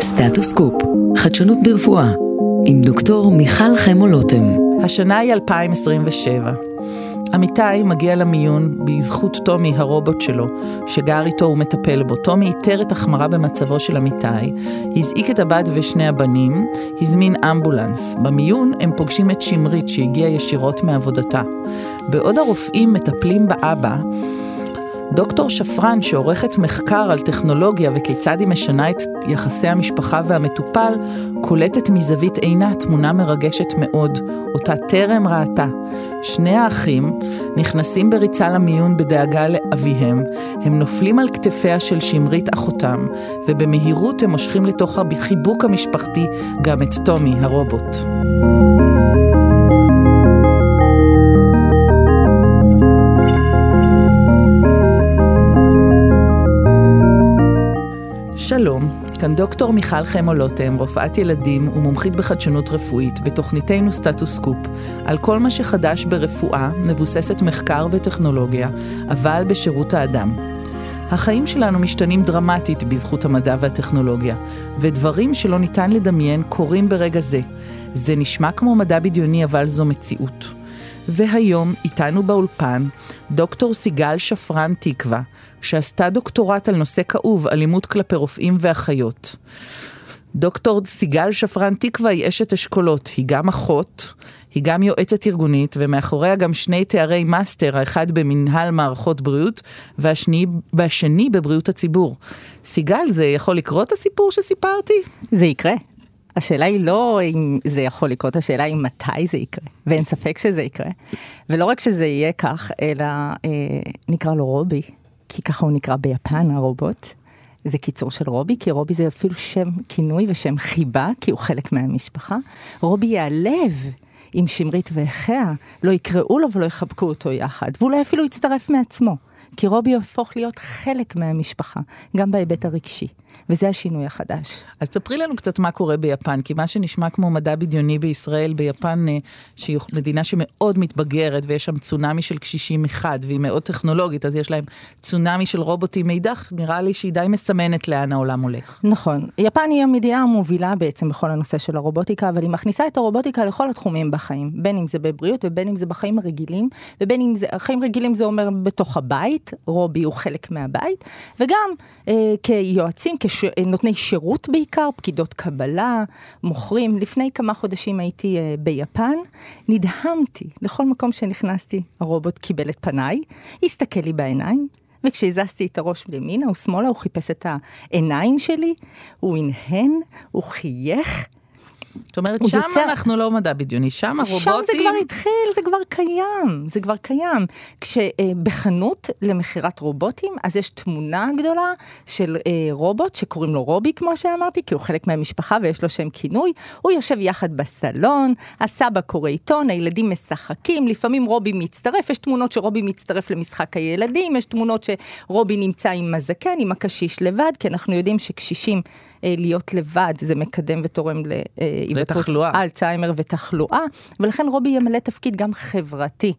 סטטוס קופ, חדשנות ברפואה, עם דוקטור מיכל חמולותם. השנה היא 2027. אמיתי מגיע למיון בזכות תומי, הרובוט שלו, שגר איתו ומטפל בו. תומי איתר את החמרה במצבו של אמיתי, הזעיק את הבת ושני הבנים, הזמין אמבולנס. במיון הם פוגשים את שמרית שהגיעה ישירות מעבודתה. בעוד הרופאים מטפלים באבא, דוקטור שפרן, שעורכת מחקר על טכנולוגיה וכיצד היא משנה את יחסי המשפחה והמטופל, קולטת מזווית עינה תמונה מרגשת מאוד, אותה טרם ראתה. שני האחים נכנסים בריצה למיון בדאגה לאביהם, הם נופלים על כתפיה של שמרית אחותם, ובמהירות הם מושכים לתוך החיבוק המשפחתי גם את תומי הרובוט. שלום, כאן דוקטור מיכל חמולותם, רופאת ילדים ומומחית בחדשנות רפואית, בתוכניתנו סטטוס קופ, על כל מה שחדש ברפואה, מבוססת מחקר וטכנולוגיה, אבל בשירות האדם. החיים שלנו משתנים דרמטית בזכות המדע והטכנולוגיה, ודברים שלא ניתן לדמיין קורים ברגע זה. זה נשמע כמו מדע בדיוני, אבל זו מציאות. והיום איתנו באולפן דוקטור סיגל שפרן תקווה, שעשתה דוקטורט על נושא כאוב, אלימות כלפי רופאים ואחיות. דוקטור סיגל שפרן תקווה היא אשת אשכולות, היא גם אחות, היא גם יועצת ארגונית, ומאחוריה גם שני תארי מאסטר, האחד במנהל מערכות בריאות, והשני בבריאות הציבור. סיגל, זה יכול לקרות הסיפור שסיפרתי? זה יקרה. השאלה היא לא אם זה יכול לקרות, השאלה היא מתי זה יקרה, ואין ספק שזה יקרה. ולא רק שזה יהיה כך, אלא נקרא לו רובי, כי ככה הוא נקרא ביפן, הרובוט. זה קיצור של רובי, כי רובי זה אפילו שם כינוי ושם חיבה, כי הוא חלק מהמשפחה. רובי יעלב אם שמרית ואחיה לא יקראו לו ולא יחבקו אותו יחד, ואולי אפילו יצטרף מעצמו. כי רובי הופך להיות חלק מהמשפחה, גם בהיבט הרגשי, וזה השינוי החדש. אז תספרי לנו קצת מה קורה ביפן, כי מה שנשמע כמו מדע בדיוני בישראל, ביפן, שהיא מדינה שמאוד מתבגרת, ויש שם צונאמי של קשישים אחד, והיא מאוד טכנולוגית, אז יש להם צונאמי של רובוטים מידך, נראה לי שהיא די מסמנת לאן העולם הולך. נכון. יפן היא המדינה המובילה בעצם בכל הנושא של הרובוטיקה, אבל היא מכניסה את הרובוטיקה לכל התחומים בחיים, בין אם זה בבריאות, ובין אם זה בחיים הרגילים, ובין אם זה, החיים רגילים זה אומר בתוך הבית, רובי הוא חלק מהבית, וגם כיועצים, נותני שירות בעיקר, פקידות קבלה, מוכרים. לפני כמה חודשים הייתי ביפן, נדהמתי, לכל מקום שנכנסתי, הרובוט קיבל את פניי, הסתכל לי בעיניים, וכשהזזתי את הראש לימינה או שמאלה, הוא חיפש את העיניים שלי, הוא הנהן, הוא חייך. זאת אומרת, שם אנחנו לא מדע בדיוני, שם הרובוטים... שם זה כבר התחיל, זה כבר קיים, זה כבר קיים. כשבחנות למחירת רובוטים, אז יש תמונה גדולה של רובוט, שקוראים לו רובי, כמו שאמרתי, כי הוא חלק מהמשפחה ויש לו שם כינוי, הוא יושב יחד בסלון, הסבא קורא עיתון, הילדים משחקים, לפעמים רובי מצטרף, יש תמונות שרובי מצטרף למשחק הילדים, יש תמונות שרובי נמצא עם הזקן, עם הקשיש לבד, כי אנחנו יודעים שקשישים להיות לבד, זה מקדם ותורם אלצהיימר ותחלואה, ולכן רובי ימלא תפקיד גם חברתי.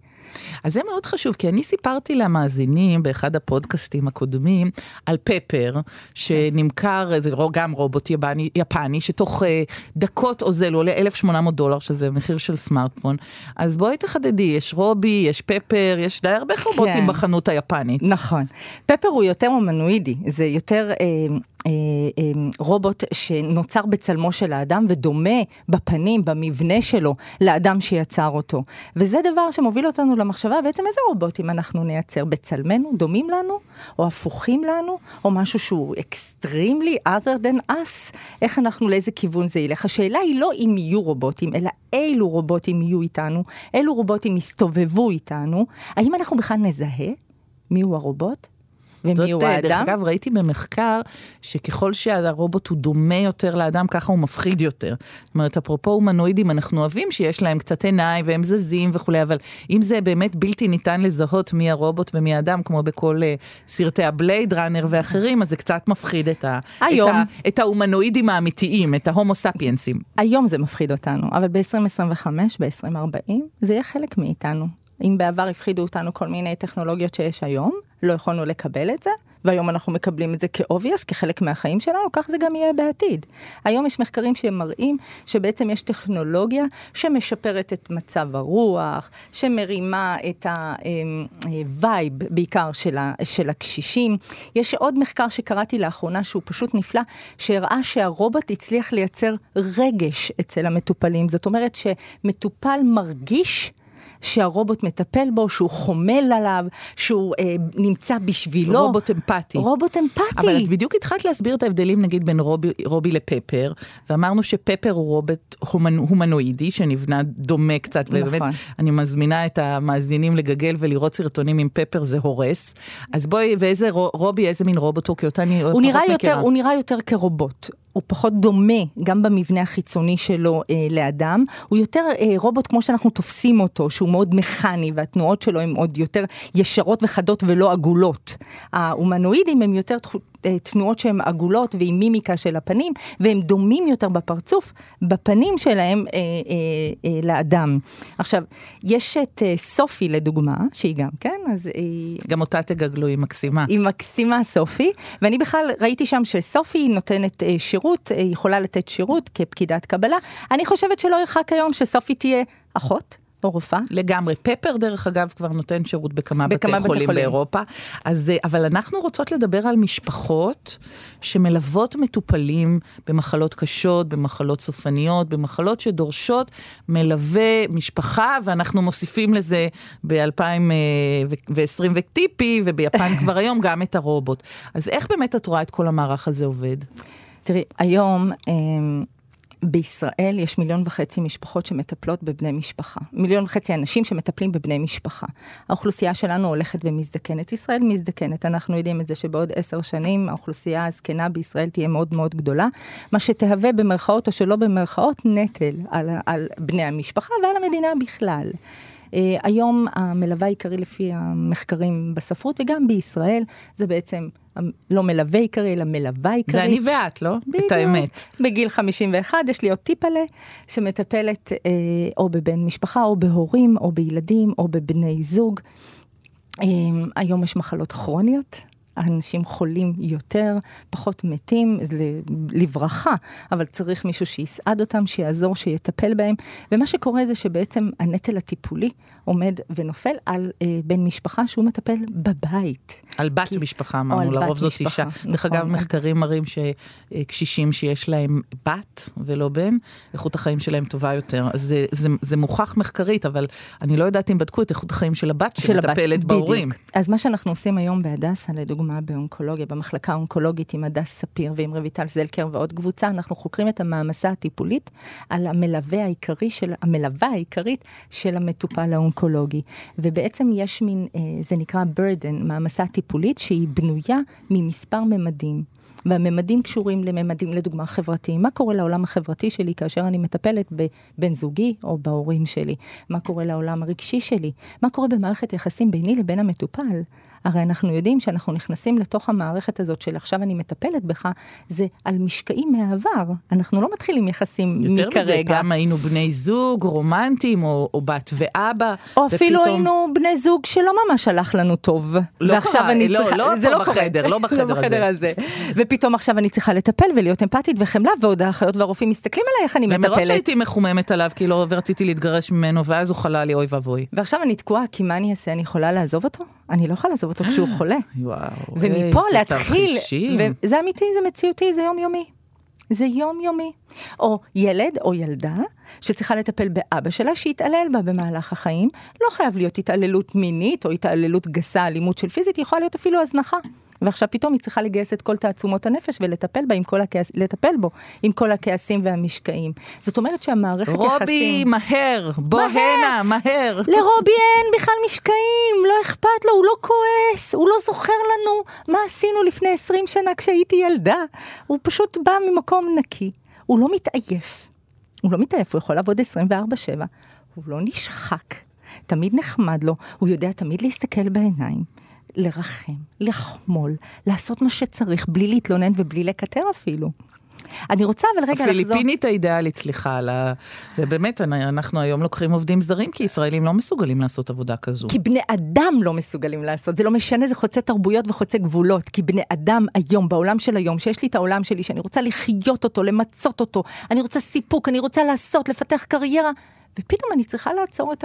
אז זה מאוד חשוב, כי אני סיפרתי למאזינים באחד הפודקאסטים הקודמים על פפר, שנמכר, זה גם רובוט יפני, שתוך דקות עוזל, עולה $1,800, שזה מחיר של סמארטפון. אז בואי תחדדי, יש רובי, יש פפר, יש די הרבה רובוטים בחנות היפנית. נכון. פפר הוא יותר אומנואידי, זה יותר... רובוט שנוצר בצלמו של האדם ודומה בפנים, במבנה שלו, לאדם שיצר אותו. וזה דבר שמוביל אותנו למחשבה, בעצם איזה רובוטים אנחנו נייצר בצלמנו, דומים לנו, או הפוכים לנו, או משהו שהוא extremely other than us, איך אנחנו, לאיזה כיוון זה ילך. השאלה היא לא אם יהיו רובוטים, אלא אילו רובוטים יהיו איתנו, אילו רובוטים יסתובבו איתנו, האם אנחנו בכלל נזהה מיהו הרובוט? זאת, דרך אגב, ראיתי במחקר שככל שהרובוט הוא דומה יותר לאדם, ככה הוא מפחיד יותר. זאת אומרת, אפרופו הומנואידים, אנחנו אוהבים שיש להם קצת עיניים והם זזים וכולי, אבל אם זה באמת בלתי ניתן לזהות מי הרובוט ומי האדם, כמו בכל סרטי הבלייד ראנר ואחרים, אז זה קצת מפחיד את ההומנואידים האמיתיים, את ההומו סאפיינסים. היום זה מפחיד אותנו, אבל ב-2025, ב-2040, זה יהיה חלק מאיתנו. אם בעבר הפחידו אותנו כל מיני טכנולוגיות שיש היום, לא יכולנו לקבל את זה, והיום אנחנו מקבלים את זה כאובייס, כחלק מהחיים שלנו, כך זה גם יהיה בעתיד. היום יש מחקרים שמראים שבעצם יש טכנולוגיה שמשפרת את מצב הרוח, שמרימה את הווייב בעיקר של הקשישים. יש עוד מחקר שקראתי לאחרונה שהוא פשוט נפלא, שהראה שהרובוט הצליח לייצר רגש אצל המטופלים. זאת אומרת שמטופל מרגיש שהרובוט מטפל בו, שהוא חומל עליו, שהוא נמצא בשבילו. רובוט אמפתי. רובוט אמפתי. אבל את בדיוק התחלת להסביר את ההבדלים, נגיד, בין רובי לפפר, ואמרנו שפפר הוא רובוט הומנואידי, שנבנה דומה קצת, ובאמת אני מזמינה את המאזינים לגגל ולראות סרטונים עם פפר, זה הורס. אז בואי, ואיזה רובי, איזה מין רובוט הוא, כי אותה אני פחות מכירה. הוא נראה יותר כרובוט. הוא פחות דומה, גם במבנה החיצוני שלו לאדם, הוא יותר רובוט כמו שאנחנו תופסים אותו, שהוא מאוד מכני, והתנועות שלו הן עוד יותר ישרות וחדות ולא עגולות. ההומנואידים הם יותר תנועות שהן עגולות, ועם מימיקה של הפנים, והם דומים יותר בפרצוף, בפנים שלהם לאדם. עכשיו, יש את סופי לדוגמה, שהיא גם, כן? אז גם אותה תגגלו, היא מקסימה. היא מקסימה סופי, ואני בכלל ראיתי שם שסופי נותנת שירות, יכולה לתת שירות כפקידת קבלה. אני חושבת שלא ירחק היום שסופי תהיה אחות, או רופאה. לגמרי. פפר, דרך אגב, כבר נותן שירות בכמה בתי חולים באירופה. אז, אבל אנחנו רוצות לדבר על משפחות שמלוות מטופלים במחלות קשות, במחלות סופניות, במחלות שדורשות מלווה משפחה, ואנחנו מוסיפים לזה ב-2020 וטיפי, וביפן כבר היום גם את הרובוט. אז איך באמת את רואה את כל המערך הזה עובד? תראי, היום בישראל יש 1.5 מיליון משפחות שמטפלות בבני משפחה. 1.5 מיליון אנשים שמטפלים בבני משפחה. האוכלוסייה שלנו הולכת ומזדקנת. ישראל מזדקנת. אנחנו יודעים את זה שבעוד 10 שנים האוכלוסייה הזקנה בישראל תהיה מאוד מאוד גדולה, מה שתהווה במרכאות או שלא במרכאות נטל על בני המשפחה ועל המדינה בכלל. היום המלווה העיקרי לפי המחקרים בספרות וגם בישראל זה בעצם לא מלווה עיקרי, אלא מלווה עיקרית. זה אני ואת, לא? בדיוק. את האמת. בגיל 51 יש לי עוד טיפלה שמטפלת או בבן משפחה, או בהורים, או בילדים, או בבני זוג. היום יש מחלות כרוניות. אנשים חולים יותר, פחות מתים, לברכה, אבל צריך מישהו שיסעד אותם, שיעזור, שיטפל בהם, ומה שקורה זה שבעצם הנטל הטיפולי עומד ונופל על בן משפחה שהוא מטפל בבית. על בת משפחה, אמרנו, לרוב זאת אישה. דרך אגב, מחקרים מראים שקשישים שיש להם בת ולא בן, איכות החיים שלהם טובה יותר. זה מוכח מחקרית, אבל אני לא יודעת אם בדקו את איכות החיים של הבת שמטפלת בהורים. אז מה שאנחנו עושים היום בהדסה, לדוגמה באונקולוגיה, במחלקה האונקולוגית עם הדס ספיר ועם רויטל זלקר ועוד קבוצה, אנחנו חוקרים את המאמסה הטיפולית על המלווה העיקרית של המטופל האונקולוגי. ובעצם יש מין, זה נקרא burden, מאמסה טיפולית שהיא בנויה ממספר ממדים. והממדים קשורים לממדים, לדוגמה, חברתיים. מה קורה לעולם החברתי שלי כאשר אני מטפלת בבן זוגי או בהורים שלי? מה קורה לעולם הרגשי שלי? מה קורה במערכת יחסים ביני לבין המטופל? הרי אנחנו יודעים שאנחנו נכנסים לתוך המערכת הזאת של עכשיו אני מטפלת בך, זה על משקעים מהעבר. אנחנו לא מתחילים יחסים מכרגע. יותר מזה, פעם היינו בני זוג רומנטיים, או בת ואבא. או אפילו היינו בני זוג שלא ממש הלך לנו טוב. לא קרה, לא בחדר, לא בחדר הזה. ופתאום עכשיו אני צריכה לטפל ולהיות אמפתית וחמלה, ועוד האחיות והרופאים מסתכלים עליי איך אני מטפלת. ומראש הייתי מחוממת עליו, כי לא רציתי להתגרש ממנו, ואז הוא חלה לי אוי ואבוי. ועכשיו אני תקועה, כי מה אני אעשה? אני יכולה לעזוב אותו? אני לא יכולה לעזוב אותו כשהוא חולה. ומפה להתחיל, זה אמיתי, זה מציאותי, זה יומיומי. זה יומיומי. או ילד או ילדה שצריכה לטפל באבא שלה שהתעלל בה במהלך החיים. לא חייב להיות התעללות מינית או התעללות גסה, אלימות של פיזית, יכולה להיות אפילו הזנחה. ועכשיו פתאום היא צריכה לגייס את כל תעצומות הנפש ולטפל בה עם לטפל בו עם כל הכעסים והמשקעים. זאת אומרת שהמערכת רובי, יחסים... רובי, מהר, בוא הנה, מהר. לרובי אין בכלל משקעים, לא אכפת לו, הוא לא כועס, הוא לא זוכר לנו מה עשינו לפני 20 שנה כשהייתי ילדה. הוא פשוט בא ממקום נקי, הוא לא מתעייף. הוא לא מתעייף, הוא יכול לעבוד 24/7, הוא לא נשחק, תמיד נחמד לו, הוא יודע תמיד להסתכל בעיניים. לרחם, לחמול, לעשות מה שצריך, בלי להתלונן ובלי לקטר אפילו. אני רוצה, אבל רגע לחזור. הפיליפינית האידיאלית, סליחה, זה באמת, אנחנו היום לוקחים עובדים זרים, כי ישראלים לא מסוגלים לעשות עבודה כזו. כי בני אדם לא מסוגלים לעשות, זה לא משנה, זה חוצה תרבויות וחוצה גבולות, כי בני אדם היום, בעולם של היום, שיש לי את העולם שלי, שאני רוצה לחיות אותו, למצות אותו, אני רוצה סיפוק, אני רוצה לעשות, לפתח קריירה, ופתאום אני צריכה לעצור את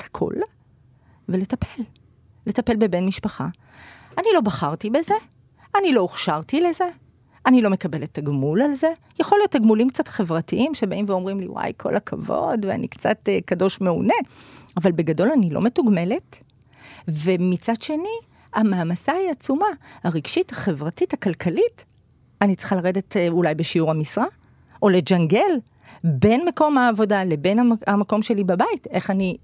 הכל, ולטפל. לטפל בבן משפחה. אני לא בחרתי בזה, אני לא הוכשרתי לזה, אני לא מקבלת תגמול על זה. יכול להיות תגמולים קצת חברתיים, שבאים ואומרים לי, וואי, כל הכבוד, ואני קצת קדוש מעונה. אבל בגדול אני לא מתוגמלת. ומצד שני, המאמסה היא עצומה. הרגשית, החברתית, הכלכלית, אני צריכה לרדת אולי בשיעור המשרה, או לג'נגל, בין מקום העבודה לבין המקום שלי בבית, איך אני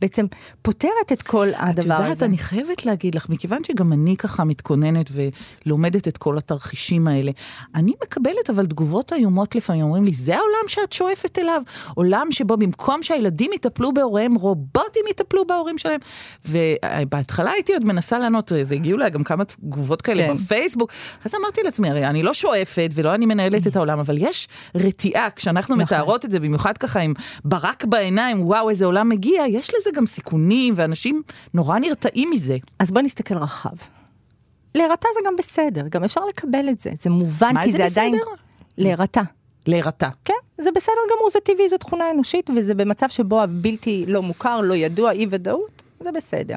בעצם פותרת את כל הדבר הזה. את יודעת, אני חייבת להגיד לך, מכיוון שגם אני ככה מתכוננת ולומדת את כל התרחישים האלה, אני מקבלת אבל תגובות איומות לפעמים, אומרים לי, זה העולם שאת שואפת אליו, עולם שבו במקום שהילדים יטפלו בהוריהם, רובוטים יטפלו בהורים שלהם, ובהתחלה הייתי עוד מנסה לענות, זה הגיעו לה גם כמה תגובות כאלה כן. בפייסבוק, אז אמרתי לעצמי, הרי אני לא שואפת ולא אני מנהלת את העולם, אבל יש רתיעה, כשאנחנו מתארות את זה, במיוחד ככה עם ברק בעיניים, וואו, איזה עולם מגיע, יש לזה גם סיכונים, ואנשים נורא נרתעים מזה. אז בוא נסתכל רחב. להירתה זה גם בסדר, גם אפשר לקבל את זה, זה מובן, כי זה עדיין... מה זה בסדר? להירתה. להירתה. כן, זה בסדר גמור, זה טבעי, זו תכונה אנושית, וזה במצב שבו הבלתי לא מוכר, לא ידוע, אי ודאות, זה בסדר.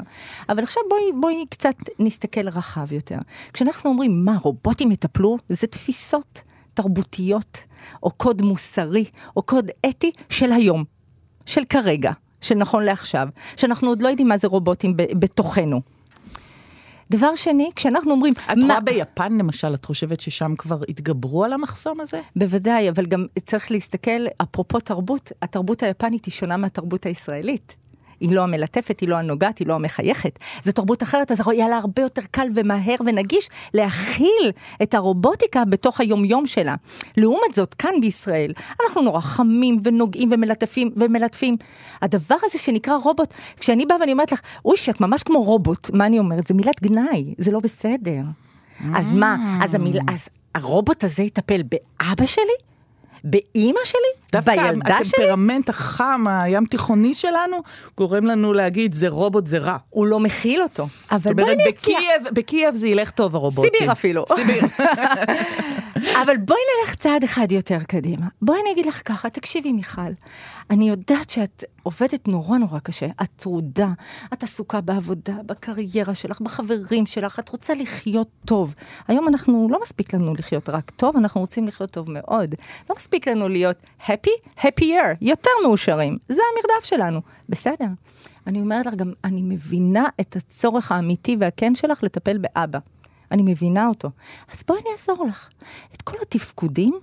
אבל עכשיו בואי קצת נסתכל רחב יותר. כשאנחנו אומרים, מה, רובוטים יטפלו? זה תפיסות תרבותיות, או קוד מוסרי, או קוד אתי של היום, של כרגע, של נכון לעכשיו, שאנחנו עוד לא יודעים מה זה רובוטים בתוכנו. דבר שני, כשאנחנו אומרים... את רואה ביפן למשל, את חושבת ששם כבר התגברו על המחסום הזה? בוודאי, אבל גם צריך להסתכל, אפרופו תרבות, התרבות היפנית היא שונה מהתרבות הישראלית. היא לא המלטפת, היא לא הנוגעת, היא לא המחייכת. זו תרבות אחרת, אז היה לה הרבה יותר קל ומהר ונגיש להכיל את הרובוטיקה בתוך היומיום שלה. לעומת זאת, כאן בישראל, אנחנו נורא חמים ונוגעים ומלטפים. הדבר הזה שנקרא רובוט, כשאני באה ואני אומרת לך, אוש, את ממש כמו רובוט, מה אני אומרת? זה מילת גנאי, זה לא בסדר. אז מה? אז הרובוט הזה יטפל באבא שלי? באמא שלי? בילדה שלי? הטמפרמנט החם, הים תיכוני שלנו, גורם לנו להגיד, זה רובוט, זה רע. הוא לא מכיל אותו. זאת אומרת, בקייב זה ילך טוב הרובוטים. סיביר אפילו. אבל בואי נלך צעד אחד יותר קדימה. בואי אני אגיד לך ככה, תקשיבי מיכל, אני יודעת שאת עובדת נורא נורא קשה, את טרודה, את עסוקה בעבודה, בקריירה שלך, בחברים שלך, את רוצה לחיות טוב. היום אנחנו, לא מספיק לנו לחיות רק טוב, אנחנו רוצים לחיות טוב מאוד. לא מספיק לנו להיות happy, happier, יותר מאושרים. זה המרדף שלנו. בסדר. אני אומרת לך גם, אני מבינה את הצורך האמיתי והכן שלך לטפל באבא. אני מבינה אותו. אז בואי אני אעזור לך. את כל התפקודים,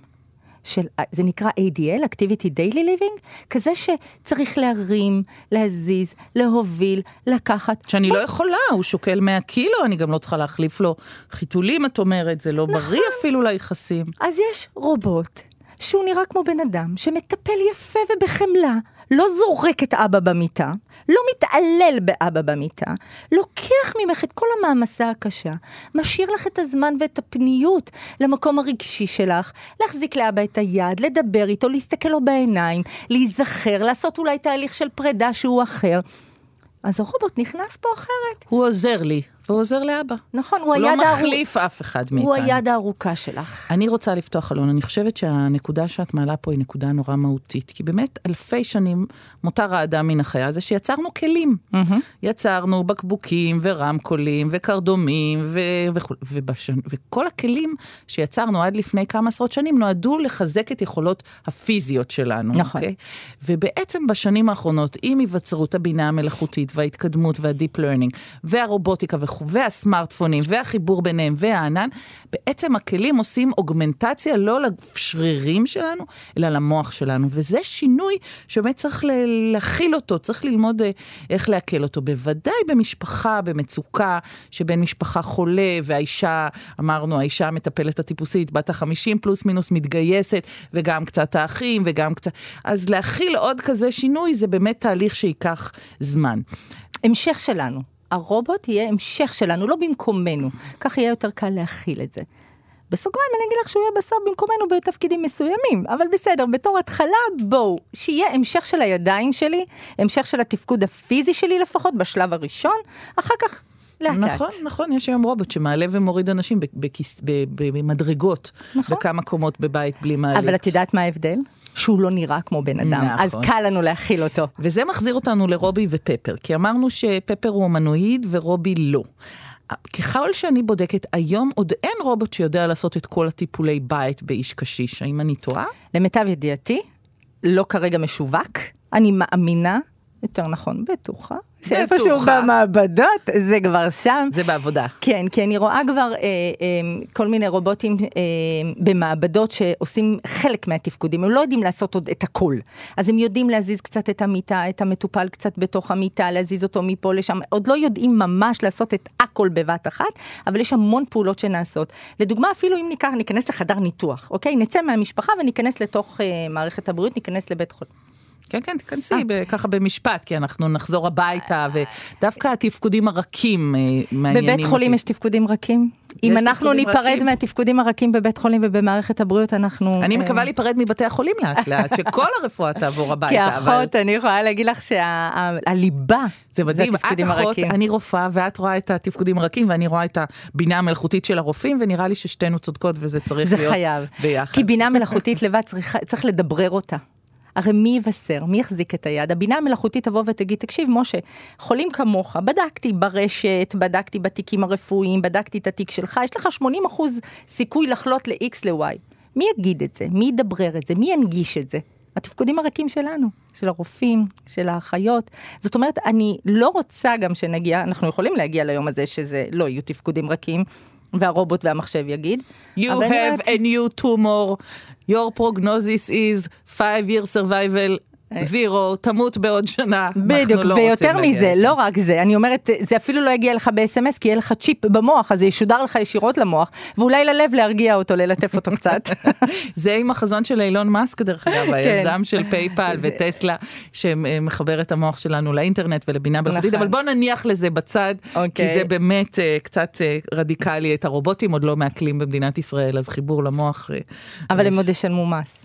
של, זה נקרא ADL, Activity Daily Living, כזה שצריך להרים, להזיז, להוביל, לקחת. שאני לא יכולה, הוא שוקל 100 קילו, אני גם לא צריכה להחליף לו חיתולים, את אומרת, זה לא בריא אפילו ליחסים. אז יש רובוט, שהוא נראה כמו בן אדם, שמטפל יפה ובחמלה, לא זורק את אבא במיטה, לא מתעלל באבא במיטה, לוקח ממך את כל המאמסה הקשה, משאיר לך את הזמן ואת הפניות למקום הרגשי שלך, להחזיק לאבא את היד, לדבר איתו, להסתכל לו בעיניים, להיזכר, לעשות אולי תהליך של פרידה שהוא אחר. אז הרובוט נכנס פה אחרת. הוא עוזר לי, והוא עוזר לאבא. נכון, הוא לא מחליף אף אחד מאיתנו. הוא היד הארוכה שלך. אני רוצה לפתוח חלון, אני חושבת שהנקודה שאת מעלה פה היא נקודה נורא מהותית, כי באמת אלפי שנים מותר האדם מן החיה הזה שיצרנו כלים. יצרנו בקבוקים ורמקולים וקרדומים וכל הכלים שיצרנו עד לפני כמה עשרות שנים נועדו לחזק את יכולות הפיזיות שלנו. נכון. ובעצם בשנים האחרונות, עם היווצרות הבינה המלאכותית וההתקדמות והדיפ לרנינג והרובוטיקה והסמארטפונים, והחיבור ביניהם, והענן, בעצם הכלים עושים אוגמנטציה לא לשרירים שלנו, אלא למוח שלנו. וזה שינוי שבאמת צריך להכיל אותו, צריך ללמוד איך להקל אותו. בוודאי במשפחה, במצוקה, שבין משפחה חולה, והאישה, אמרנו, האישה המטפלת הטיפוסית, בת ה-50 פלוס מינוס מתגייסת, וגם קצת האחים, וגם קצת... אז להכיל עוד כזה שינוי, זה באמת תהליך שיקח זמן. המשך שלנו. הרובוט יהיה המשך שלנו, לא במקומנו. כך יהיה יותר קל להכיל את זה. בסוגריים אני אגיד לך שהוא יהיה בסוף במקומנו בתפקידים מסוימים, אבל בסדר, בתור התחלה בואו, שיהיה המשך של הידיים שלי, המשך של התפקוד הפיזי שלי לפחות בשלב הראשון, אחר כך לאט. נכון, נכון, יש היום רובוט שמעלה ומוריד אנשים במדרגות, נכון. בכמה קומות בבית בלי מעלית. אבל את יודעת מה ההבדל? שהוא לא נראה כמו בן אדם, נכון. אז קל לנו להכיל אותו. וזה מחזיר אותנו לרובי ופפר, כי אמרנו שפפר הוא אומנועיד ורובי לא. ככל שאני בודקת, היום עוד אין רובוט שיודע לעשות את כל הטיפולי בית באיש קשיש, האם אני טועה? למיטב ידיעתי, לא כרגע משווק, אני מאמינה, יותר נכון, בטוחה, שאיפשהו במעבדות, זה כבר שם. זה בעבודה. כן, כי אני רואה כבר כל מיני רובוטים במעבדות שעושים חלק מהתפקודים, הם לא יודעים לעשות עוד את הכל. אז הם יודעים להזיז קצת את המיטה, את המטופל קצת בתוך המיטה, להזיז אותו מפה לשם, עוד לא יודעים ממש לעשות את הכל בבת אחת, אבל יש המון פעולות שנעשות. לדוגמה, אפילו אם ניכנס לחדר ניתוח, אוקיי? נצא מהמשפחה וניכנס לתוך מערכת הבריאות, ניכנס לבית חולים. כן, כן, תכנסי ככה במשפט, כי אנחנו נחזור הביתה, ודווקא התפקודים הרכים מעניינים. בבית חולים יש תפקודים רכים? אם אנחנו ניפרד מהתפקודים הרכים בבית חולים ובמערכת הבריאות, אנחנו... אני מקווה להיפרד מבתי החולים לאט לאט, שכל הרפואה תעבור הביתה. כי אחות, אני יכולה להגיד לך שהליבה זה התפקודים הרכים. אני רופאה, ואת רואה את התפקודים הרכים, ואני רואה את הבינה המלאכותית של הרופאים, ונראה לי ששתינו צודקות, וזה צריך להיות ביחד. כי בינה מלאכותית לבד צריך לדברר אותה. הרי מי יבשר, מי יחזיק את היד? הבינה המלאכותית תבוא ותגיד, תקשיב, משה, חולים כמוך, בדקתי ברשת, בדקתי בתיקים הרפואיים, בדקתי את התיק שלך, יש לך 80% סיכוי לחלות ל-X ל-Y. מי יגיד את זה? מי ידברר את זה? מי ינגיש את זה? התפקודים הרכים שלנו, של הרופאים, של האחיות. זאת אומרת, אני לא רוצה גם שנגיע, אנחנו יכולים להגיע ליום הזה שזה לא יהיו תפקודים רכים, והרובוט והמחשב יגיד. You have a new tumor. Your prognosis is 5-year survival, 0, תמות בעוד שנה. בדיוק, ויותר מזה, לא רק זה. אני אומרת, זה אפילו לא יגיע לך ב-SMS, כי יהיה לך צ'יפ במוח, אז זה ישודר לך ישירות למוח, ואולי ללב להרגיע אותו, ללטף אותו קצת. זה עם החזון של אילון מאסק, דרך אגב, היזם של פייפל וטסלה, שמחבר את המוח שלנו לאינטרנט ולבינה מלאכותית, אבל בוא נניח לזה בצד, כי זה באמת קצת רדיקלי, את הרובוטים עוד לא מעכלים במדינת ישראל, אז חיבור למוח. אבל הם עוד ישלמו מס.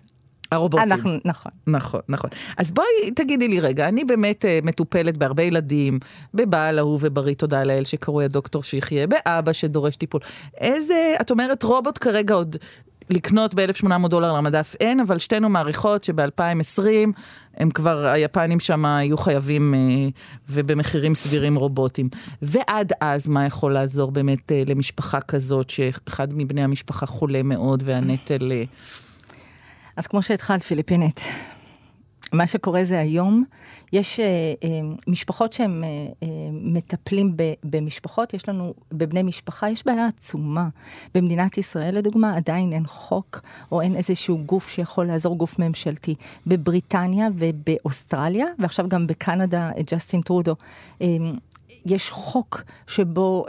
הרובוטים. נכון. נכון, נכון. אז בואי תגידי לי רגע, אני באמת מטופלת בהרבה ילדים, בבעל ההוא ובריא, תודה לאל שקרוי הדוקטור שיחיה, באבא שדורש טיפול. איזה, את אומרת, רובוט כרגע עוד לקנות $1,800 למדף אין, אבל שתינו מעריכות שב-2020 הם כבר, היפנים שם היו חייבים ובמחירים סבירים רובוטים. ועד אז מה יכול לעזור באמת למשפחה כזאת, שאחד מבני המשפחה חולה מאוד והנטל... אז כמו שהתחלת, פיליפינית, מה שקורה זה היום, יש משפחות שהם מטפלים במשפחות, יש לנו, בבני משפחה, יש בעיה עצומה. במדינת ישראל, לדוגמה, עדיין אין חוק, או אין איזשהו גוף שיכול לעזור, גוף ממשלתי. בבריטניה ובאוסטרליה, ועכשיו גם בקנדה, ג'סטין טרודו, יש חוק שבו...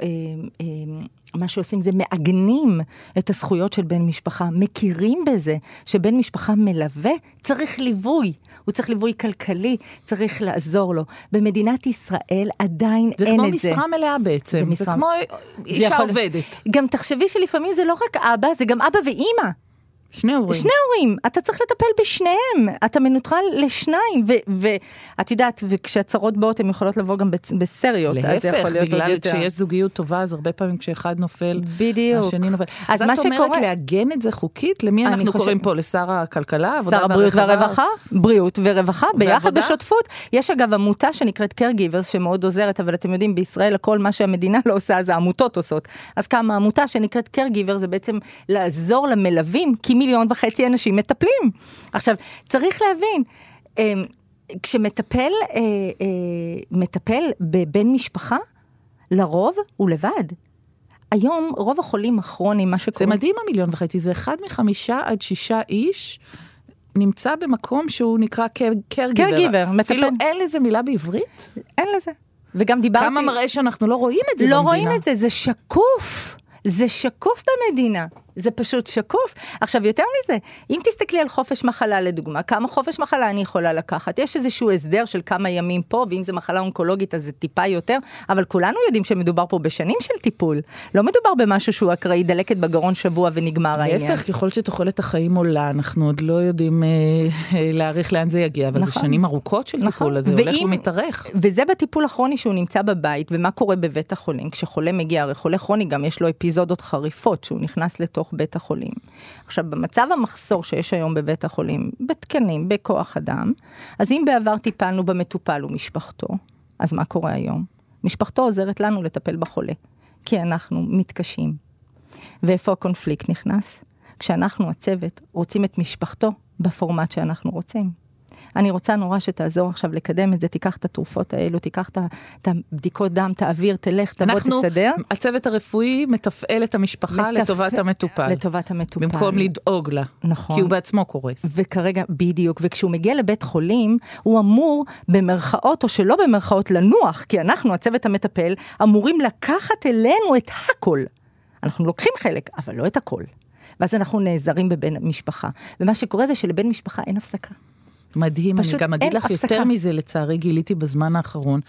מה שעושים זה מעגנים את הזכויות של בן משפחה, מכירים בזה שבן משפחה מלווה צריך ליווי, הוא צריך ליווי כלכלי, צריך לעזור לו. במדינת ישראל עדיין אין את זה. זה כמו משרה מלאה בעצם, זה כמו אישה עובדת. גם תחשבי שלפעמים זה לא רק אבא, זה גם אבא ואימא. שני הורים. שני הורים, אתה צריך לטפל בשניהם, אתה מנוטרל לשניים, ואת יודעת, וכשהצרות באות, הן יכולות לבוא גם בסריות. להפך, בגלל כשיש זוגיות טובה, אז הרבה פעמים כשאחד נופל, השני נופל. אז מה שקורה... זאת אומרת, להגן את זה חוקית, למי אנחנו קוראים פה? לשר הכלכלה? שר הבריאות והרווחה? בריאות ורווחה, ביחד בשותפות. יש אגב עמותה שנקראת קארגיבר, שמאוד עוזרת, אבל אתם יודעים, בישראל כל מה שהמדינה לא עושה, אז העמותות עושות. אז קמה עמותה שנקראת קארגיבר, זה בעצם לעזור למלווים, כי 1.5 מיליון אנשים מטפלים. עכשיו, צריך להבין, כשמטפל בבן משפחה, לרוב הוא לבד. היום רוב החולים הכרוניים, מה שקוראים... זה מדהים 1.5 מיליון, זה 1 מ-5 עד 6 איש, נמצא במקום שהוא נקרא קרגיבר. אפילו אין לזה מילה בעברית? אין לזה. וגם דיברתי... כמה מראה שאנחנו לא רואים את זה במדינה. לא רואים את זה, זה שקוף. זה שקוף במדינה. זה פשוט שקוף. עכשיו, יותר מזה, אם תסתכלי על חופש מחלה, לדוגמה, כמה חופש מחלה אני יכולה לקחת? יש איזשהו הסדר של כמה ימים פה, ואם זה מחלה אונקולוגית, אז זה טיפה יותר, אבל כולנו יודעים שמדובר פה בשנים של טיפול. לא מדובר במשהו שהוא אקראי, דלקת בגרון שבוע ונגמר העניין. להפך, ככל שתוחלת החיים עולה, אנחנו עוד לא יודעים להעריך לאן זה יגיע, אבל זה שנים ארוכות של טיפול, אז זה הולך ומתארך. וזה בטיפול הכרוני שהוא נמצא בבית, ומה קורה בבית החולים? כשחולה מגיע, הרי חולה כרוני גם יש לו אפיזודות חריפות, שהוא נכנס לתוך בית החולים. עכשיו, במצב המחסור שיש היום בבית החולים, בתקנים, בכוח אדם, אז אם בעבר טיפלנו במטופל ומשפחתו, אז מה קורה היום? משפחתו עוזרת לנו לטפל בחולה, כי אנחנו מתקשים. ואיפה הקונפליקט נכנס? כשאנחנו, הצוות, רוצים את משפחתו בפורמט שאנחנו רוצים. אני רוצה נורא שתעזור עכשיו לקדם את זה, תיקח את התרופות האלו, תיקח את הבדיקות דם, תעביר, תלך, תבוא, תסדר. הצוות הרפואי מתפעל את המשפחה לטובת המטופל. לטובת המטופל. במקום לדאוג לה. נכון. כי הוא בעצמו קורס. וכרגע, בדיוק. וכשהוא מגיע לבית חולים, הוא אמור במרכאות או שלא במרכאות לנוח, כי אנחנו, הצוות המטפל, אמורים לקחת אלינו את הכל. אנחנו לוקחים חלק, אבל לא את הכל. ואז אנחנו נעזרים בבין משפחה. ומה שקורה זה שלבין משפחה אין הפסקה. מדהים, אני גם אגיד לך יותר מזה, לצערי גיליתי בזמן האחרון,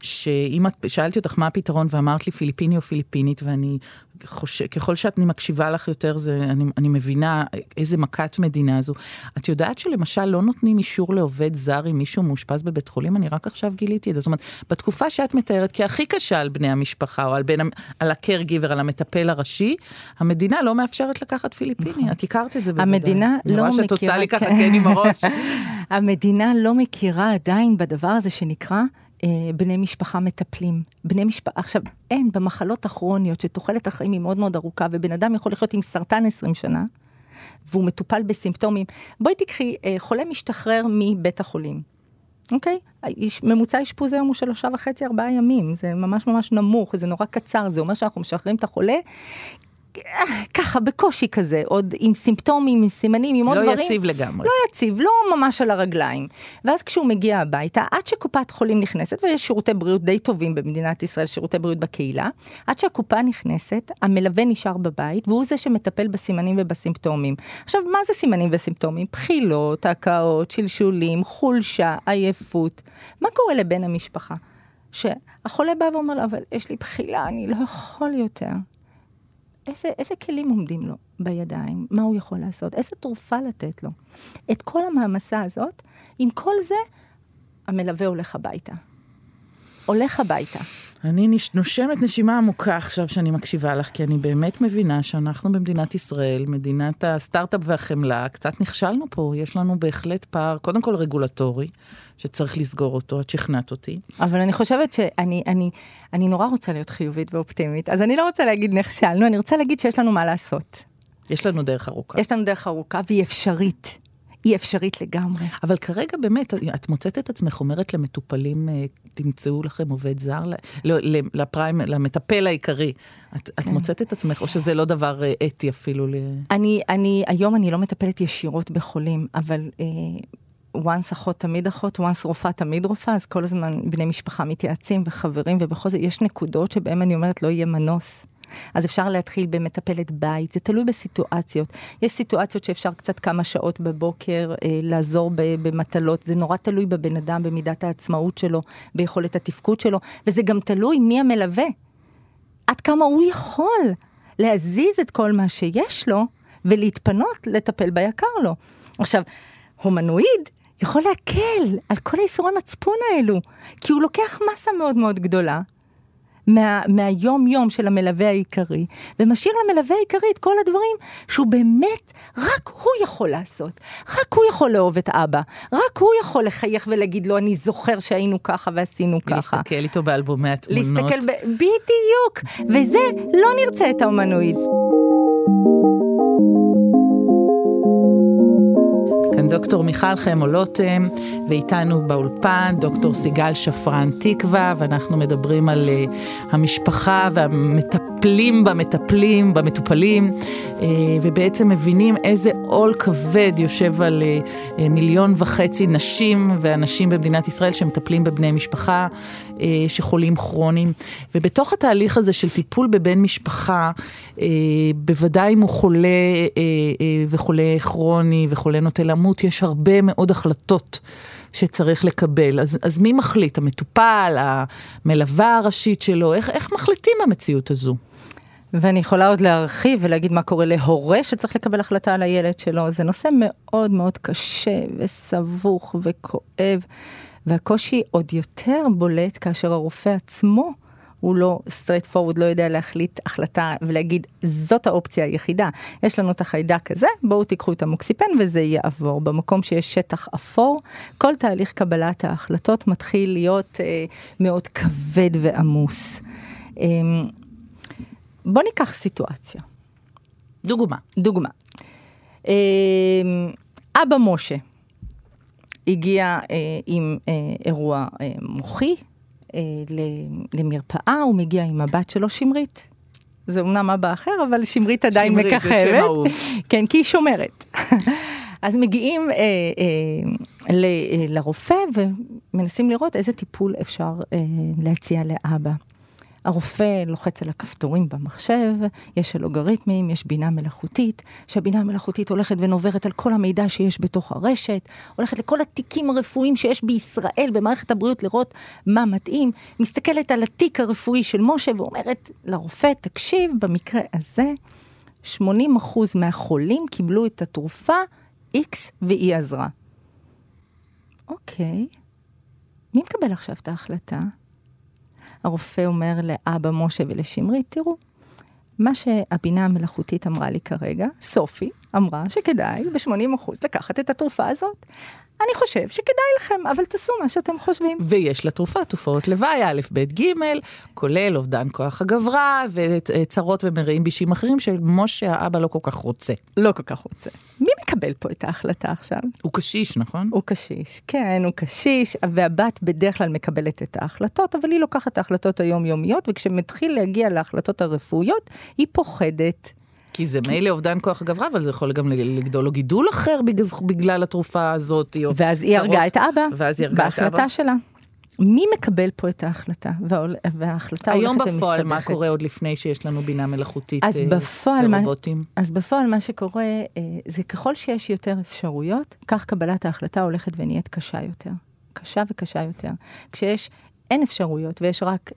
שאם את שאלתי אותך מה הפתרון, ואמרת לי פיליפיני או פיליפינית, ואני חושב, ככל שאת מקשיבה לך יותר, אני מבינה איזה מכת מדינה הזו. את יודעת שלמשל לא נותנים אישור לעובד זר אם מישהו מאושפז בבית חולים? אני רק עכשיו גיליתי את זה. זאת אומרת, בתקופה שאת מתארת כהכי קשה על בני המשפחה, או על הקארגיבר, על המטפל הראשי, המדינה לא מאפשרת לקחת פיליפיני. את הכרת את זה בוודאי. המדינה לא מכירה. המדינה לא מכירה עדיין בדבר הזה שנקרא בני משפחה מטפלים. בני משפחה, עכשיו, אין, במחלות הכרוניות, שתוחלת החיים היא מאוד מאוד ארוכה, ובן אדם יכול לחיות עם סרטן 20 שנה, והוא מטופל בסימפטומים. בואי תקחי, חולה משתחרר מבית החולים. אוקיי? ממוצע אשפוז היום הוא 3.5-4 ימים. זה ממש ממש נמוך, זה נורא קצר. זה אומר שאנחנו משחררים את החולה, ככה, בקושי כזה, עוד עם סימפטומים, עם סימנים, עם עוד דברים. לא יציב לגמרי. לא יציב, לא ממש על הרגליים. ואז כשהוא מגיע הביתה, עד שקופת חולים נכנסת, ויש שירותי בריאות די טובים במדינת ישראל, שירותי בריאות בקהילה, עד שהקופה נכנסת, המלווה נשאר בבית, והוא זה שמטפל בסימנים ובסימפטומים. עכשיו, מה זה סימנים וסימפטומים? בחילות, הקאות, שלשולים, חולשה, עייפות. מה קורה לבן המשפחה? שהחולה בא ואומר לו, אבל יש לי בחילה, אני לא יכול יותר. איזה כלים עומדים לו בידיים? מה הוא יכול לעשות? איזה תרופה לתת לו? את כל המאמסה הזאת, עם כל זה, המלווה הולך הביתה. הולך הביתה. אני נושמת נשימה עמוקה עכשיו שאני מקשיבה לך, כי אני באמת מבינה שאנחנו במדינת ישראל, מדינת הסטארט-אפ והחמלה, קצת נכשלנו פה, יש לנו בהחלט פער, קודם כל רגולטורי, שצריך לסגור אותו, את שכנעת אותי. אבל אני חושבת שאני נורא רוצה להיות חיובית ואופטימית, אז אני לא רוצה להגיד נכשלנו, אני רוצה להגיד שיש לנו מה לעשות. יש לנו דרך ארוכה. יש לנו דרך ארוכה והיא אפשרית. היא אפשרית לגמרי. אבל כרגע באמת, את מוצאת את עצמך, אומרת למטופלים, תמצאו לכם עובד זר, לפריים, למטפל העיקרי. את מוצאת את עצמך, או שזה לא דבר אתי אפילו? היום אני לא מטפלת ישירות בחולים, אבל once אחות תמיד אחות, once רופאה תמיד רופאה, אז כל הזמן בני משפחה מתייעצים וחברים, ובכל זאת יש נקודות שבהם אני אומרת לא יהיה מנוס. אז אפשר להתחיל במטפלת בית, זה תלוי בסיטואציות. יש סיטואציות שאפשר קצת כמה שעות בבוקר לעזור במטלות, זה נורא תלוי בבן אדם, במידת העצמאות שלו, ביכולת התפקוד שלו, וזה גם תלוי מי המלווה. עד כמה הוא יכול להזיז את כל מה שיש לו, ולהתפנות לטפל ביקר לו. עכשיו, הומנואיד יכול להקל על כל האיסורי מצפון האלו, כי הוא לוקח מסה מאוד מאוד גדולה, מהיום יום של המלווה העיקרי, ומשאיר למלווה העיקרי את כל הדברים שהוא באמת רק הוא יכול לעשות, רק הוא יכול לאהוב את אבא, רק הוא יכול לחייך ולהגיד לו אני זוכר שהיינו ככה ועשינו ככה, להסתכל איתו באלבומי התמונות, להסתכל בדיוק, וזה לא נרצה את האומנואיד. כאן דוקטור מיכל חמולותם, ואיתנו באולפן דוקטור סיגל שפרן תקווה, ואנחנו מדברים על המשפחה והמטפלת מטפלים במטפלים, במטופלים, ובעצם מבינים איזה עול כבד יושב על 1.5 מיליון נשים ואנשים במדינת ישראל שמטפלים בבני משפחה שחולים כרוניים. ובתוך התהליך הזה של טיפול בבן משפחה, בוודאי אם הוא חולה וחולה כרוני וחולה נוטה למות, יש הרבה מאוד החלטות שצריך לקבל. אז מי מחליט? המטופל, המלווה הראשית שלו, איך מחליטים במציאות הזו? ואני יכולה עוד להרחיב ולהגיד מה קורה להורה שצריך לקבל החלטה על הילד שלו. זה נושא מאוד מאוד קשה וסבוך וכואב, והקושי עוד יותר בולט כאשר הרופא עצמו הוא לא straight forward, לא יודע להחליט החלטה ולהגיד, זאת האופציה היחידה. יש לנו את החיידק הזה, בואו תיקחו את המוקסיפן וזה יעבור. במקום שיש שטח אפור, כל תהליך קבלת ההחלטות מתחיל להיות מאוד כבד ועמוס. בואו ניקח סיטואציה. דוגמה. אבא משה הגיע עם אירוע מוחי, למרפאה, הוא מגיע עם הבת שלו שמרית. זה אומנם אבא אחר, אבל שמרית עדיין מככבת. כן, כי היא שומרת. אז מגיעים לרופא ומנסים לראות איזה טיפול אפשר להציע לאבא. הרופא לוחץ על הכפתורים במחשב, יש אלוגריתמים, יש בינה מלאכותית, שהבינה המלאכותית הולכת ונוברת על כל המידע שיש בתוך הרשת, הולכת לכל התיקים הרפואיים שיש בישראל, במערכת הבריאות, לראות מה מתאים, מסתכלת על התיק הרפואי של משה, ואומרת לרופא, תקשיב, במקרה הזה, 80% מהחולים קיבלו את התרופה X והיא עזרה. אוקיי, מי מקבל עכשיו את ההחלטה? הרופא אומר לאבא משה ולשמרית, תראו, מה שהבינה המלאכותית אמרה לי כרגע, סופי אמרה שכדאי ב-80% לקחת את התרופה הזאת. אני חושב שכדאי לכם, אבל תעשו מה שאתם חושבים. ויש לתרופה, תופעות לוואי, א', ב', ג', כולל אובדן כוח הגברה, וצרות ומראים בישים אחרים, שמשה האבא לא כל כך רוצה. מי מקבל פה את ההחלטה עכשיו? הוא קשיש, נכון? הוא קשיש, והבת בדרך כלל מקבלת את ההחלטות, אבל היא לוקחת את ההחלטות היומיומיות, וכשמתחיל להגיע להחלטות הרפואיות, היא פוחדת. כי זה מילא אובדן כוח הגברה, אבל זה יכול גם לגדול או גידול אחר בגלל התרופה הזאת. ואז היא הרגה את אבא, בהחלטה שלה. מי מקבל פה את ההחלטה? היום בפועל, מה קורה עוד לפני שיש לנו בינה מלאכותית ורובוטים? אז בפועל מה שקורה, זה ככל שיש יותר אפשרויות, כך קבלת ההחלטה הולכת ונהיית קשה יותר. כשיש אין אפשרויות, ויש רק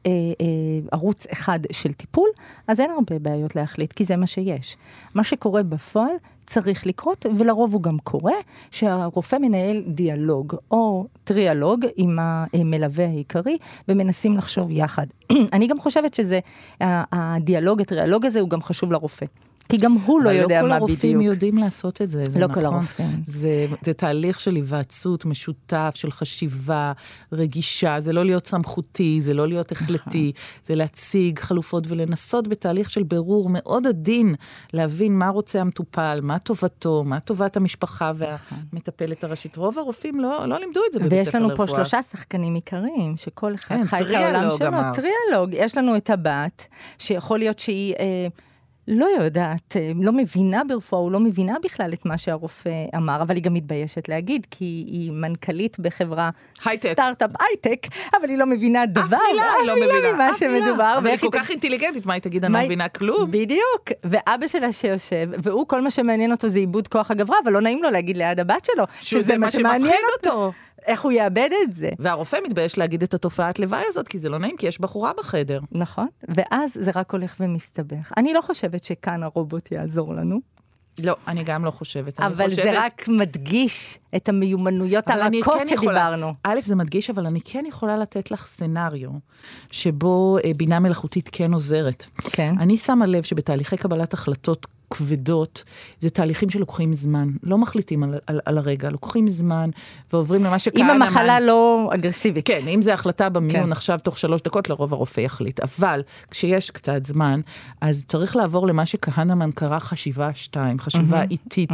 ערוץ אחד של טיפול, אז אין הרבה בעיות להחליט, כי זה מה שיש. מה שקורה בפועל צריך לקרות, ולרוב הוא גם קורה, שהרופא מנהל דיאלוג, או טריאלוג עם המלווה העיקרי, ומנסים לחשוב יחד. אני גם חושבת שזה, הדיאלוג, הטריאלוג הזה, הוא גם חשוב לרופא. כי גם הוא לא יודע מה בדיוק. לא כל הרופאים יודעים לעשות את זה, זה נכון. לא כל הרופאים. זה תהליך של היוועצות משותף, של חשיבה, רגישה, זה לא להיות סמכותי, זה לא להיות החלטי, זה להציג חלופות ולנסות בתהליך של ברור מאוד עדין, להבין מה רוצה המטופל, מה טובתו, מה טובת המשפחה והמטפלת הראשית. רוב הרופאים לא לימדו את זה בבית ספר לרפואה. ויש לנו פה 3 שחקנים עיקריים, שכל אחד חי את העולם שלו. טריאלוג, יש לנו את הבת, שיכול להיות שהיא לא יודעת, לא מבינה ברפואה, הוא לא מבינה בכלל את מה שהרופא אמר, אבל היא גם מתביישת להגיד, כי היא מנכלית בחברה סטארט-אפ, הייטק, אבל היא לא מבינה דבר, אף מילה ממה שמדובר. והיא כל כך אינטליגנטית, מה היא תגיד, אני לא מבינה כלום. בדיוק, ואבא שלה שיושב, והוא כל מה שמעניין אותו זה עיבוד כוח הגברה, אבל לא נעים לו להגיד ליד הבת שלו, שזה מה שמעניין אותו. איך הוא יאבד את זה. והרופא מתבייש להגיד את התופעת לוואי הזאת, כי זה לא נעים, כי יש בחורה בחדר. נכון, ואז זה רק הולך ומסתבך. אני לא חושבת שכאן הרובוט יעזור לנו. לא, אני גם לא חושבת. אבל זה רק מדגיש את המיומנויות הרכות שדיברנו. א', זה מדגיש, אבל אני כן יכולה לתת לך סנריו, שבו בינה מלאכותית כן עוזרת. כן. אני שמה לב שבתהליכי קבלת החלטות כבדות, זה תהליכים שלוקחים זמן, לא מחליטים על הרגע, לוקחים זמן ועוברים למה שכאן. אם המחלה לא אגרסיבית. כן, אם זה החלטה במיון עכשיו תוך 3 דקות, לרוב הרופא יחליט. אבל כשיש קצת זמן, אז צריך לעבור למה שכהנמן קרא חשיבה 2, חשיבה איטית,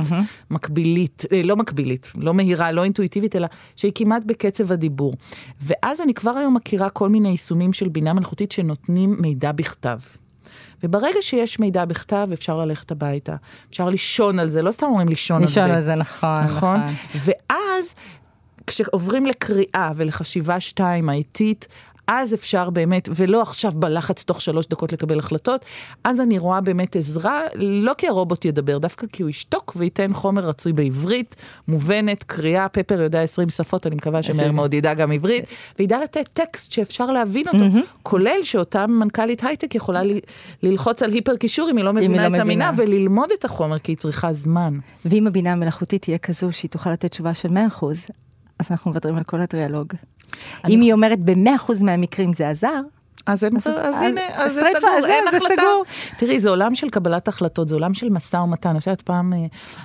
מקבילית, לא מקבילית, לא מהירה, לא אינטואיטיבית, אלא שהיא כמעט בקצב הדיבור. ואז אני כבר היום מכירה כל מיני יישומים של בינה מלאכותית שנותנים מידע בכתב. וברגע שיש מידע בכתב, אפשר ללכת הביתה. אפשר לישון על זה, לא סתם אומרים לישון על זה. לישון על זה, נכון. נכון. ואז, כשעוברים לקריאה ולחשיבה 2 האיטית, אז אפשר באמת, ולא עכשיו בלחץ תוך 3 דקות לקבל החלטות, אז אני רואה באמת עזרה, לא כי הרובוט ידבר, דווקא כי הוא ישתוק וייתן חומר רצוי בעברית, מובנת, קריאה, פפר יודע 20 שפות, אני מקווה שמהר מאוד ידע גם עברית, וידע לתת טקסט שאפשר להבין אותו, כולל שאותה מנכ"לית הייטק יכולה ללחוץ על היפר-קישור אם היא לא מבינה את המינה, וללמוד את החומר, כי היא צריכה זמן. ואם הבינה המלאכותית תהיה כזו שהיא תוכל לתת תשובה של 100%, אז אנחנו מדברים על כל הטריאלוג. אם היא אומרת ב-100% מהמקרים זה עזר, אז הנה, אז זה סגור, אין החלטה. תראי, זה עולם של קבלת החלטות, זה עולם של מסע ומתן. עכשיו פעם